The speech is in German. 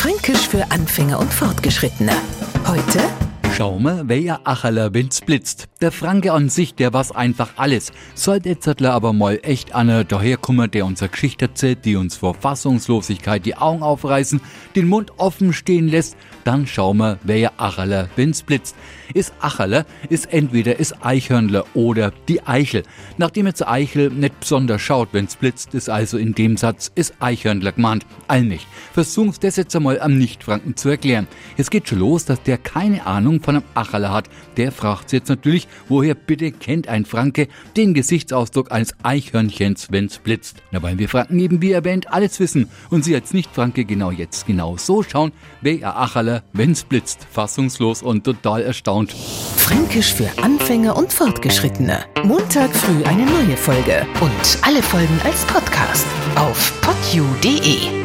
Fränkisch für Anfänger und Fortgeschrittene. Heute... Schau mal, wer Acherler wenn's blitzt. Der Franke an sich, der weiß einfach alles. Sollt Etzertler aber mal echt einer daherkommen, der unser Geschichte erzählt, die uns vor Fassungslosigkeit die Augen aufreißen, den Mund offen stehen lässt, dann schau mal, wer Acherler wenn's blitzt. Ist Acherler, ist entweder ist Eichhörnler oder die Eichel. Nachdem jetzt Eichel nicht besonders schaut, wenn's blitzt, ist also in dem Satz, ist Eichhörnler gemeint. Allmächt. Versuch's das jetzt einmal am Nichtfranken zu erklären. Es geht schon los, dass der keine Ahnung von einem Acherler hat. Der fragt's jetzt natürlich, woher bitte kennt ein Franke den Gesichtsausdruck eines Eichhörnchens, wenn's blitzt? Na, weil wir Franken eben, wie erwähnt, alles wissen und Sie als Nicht-Franke genau jetzt genau so schauen, wer Acherler, wenn's blitzt, fassungslos und total erstaunt. Fränkisch für Anfänger und Fortgeschrittene. Montag früh eine neue Folge und alle Folgen als Podcast auf podyou.de.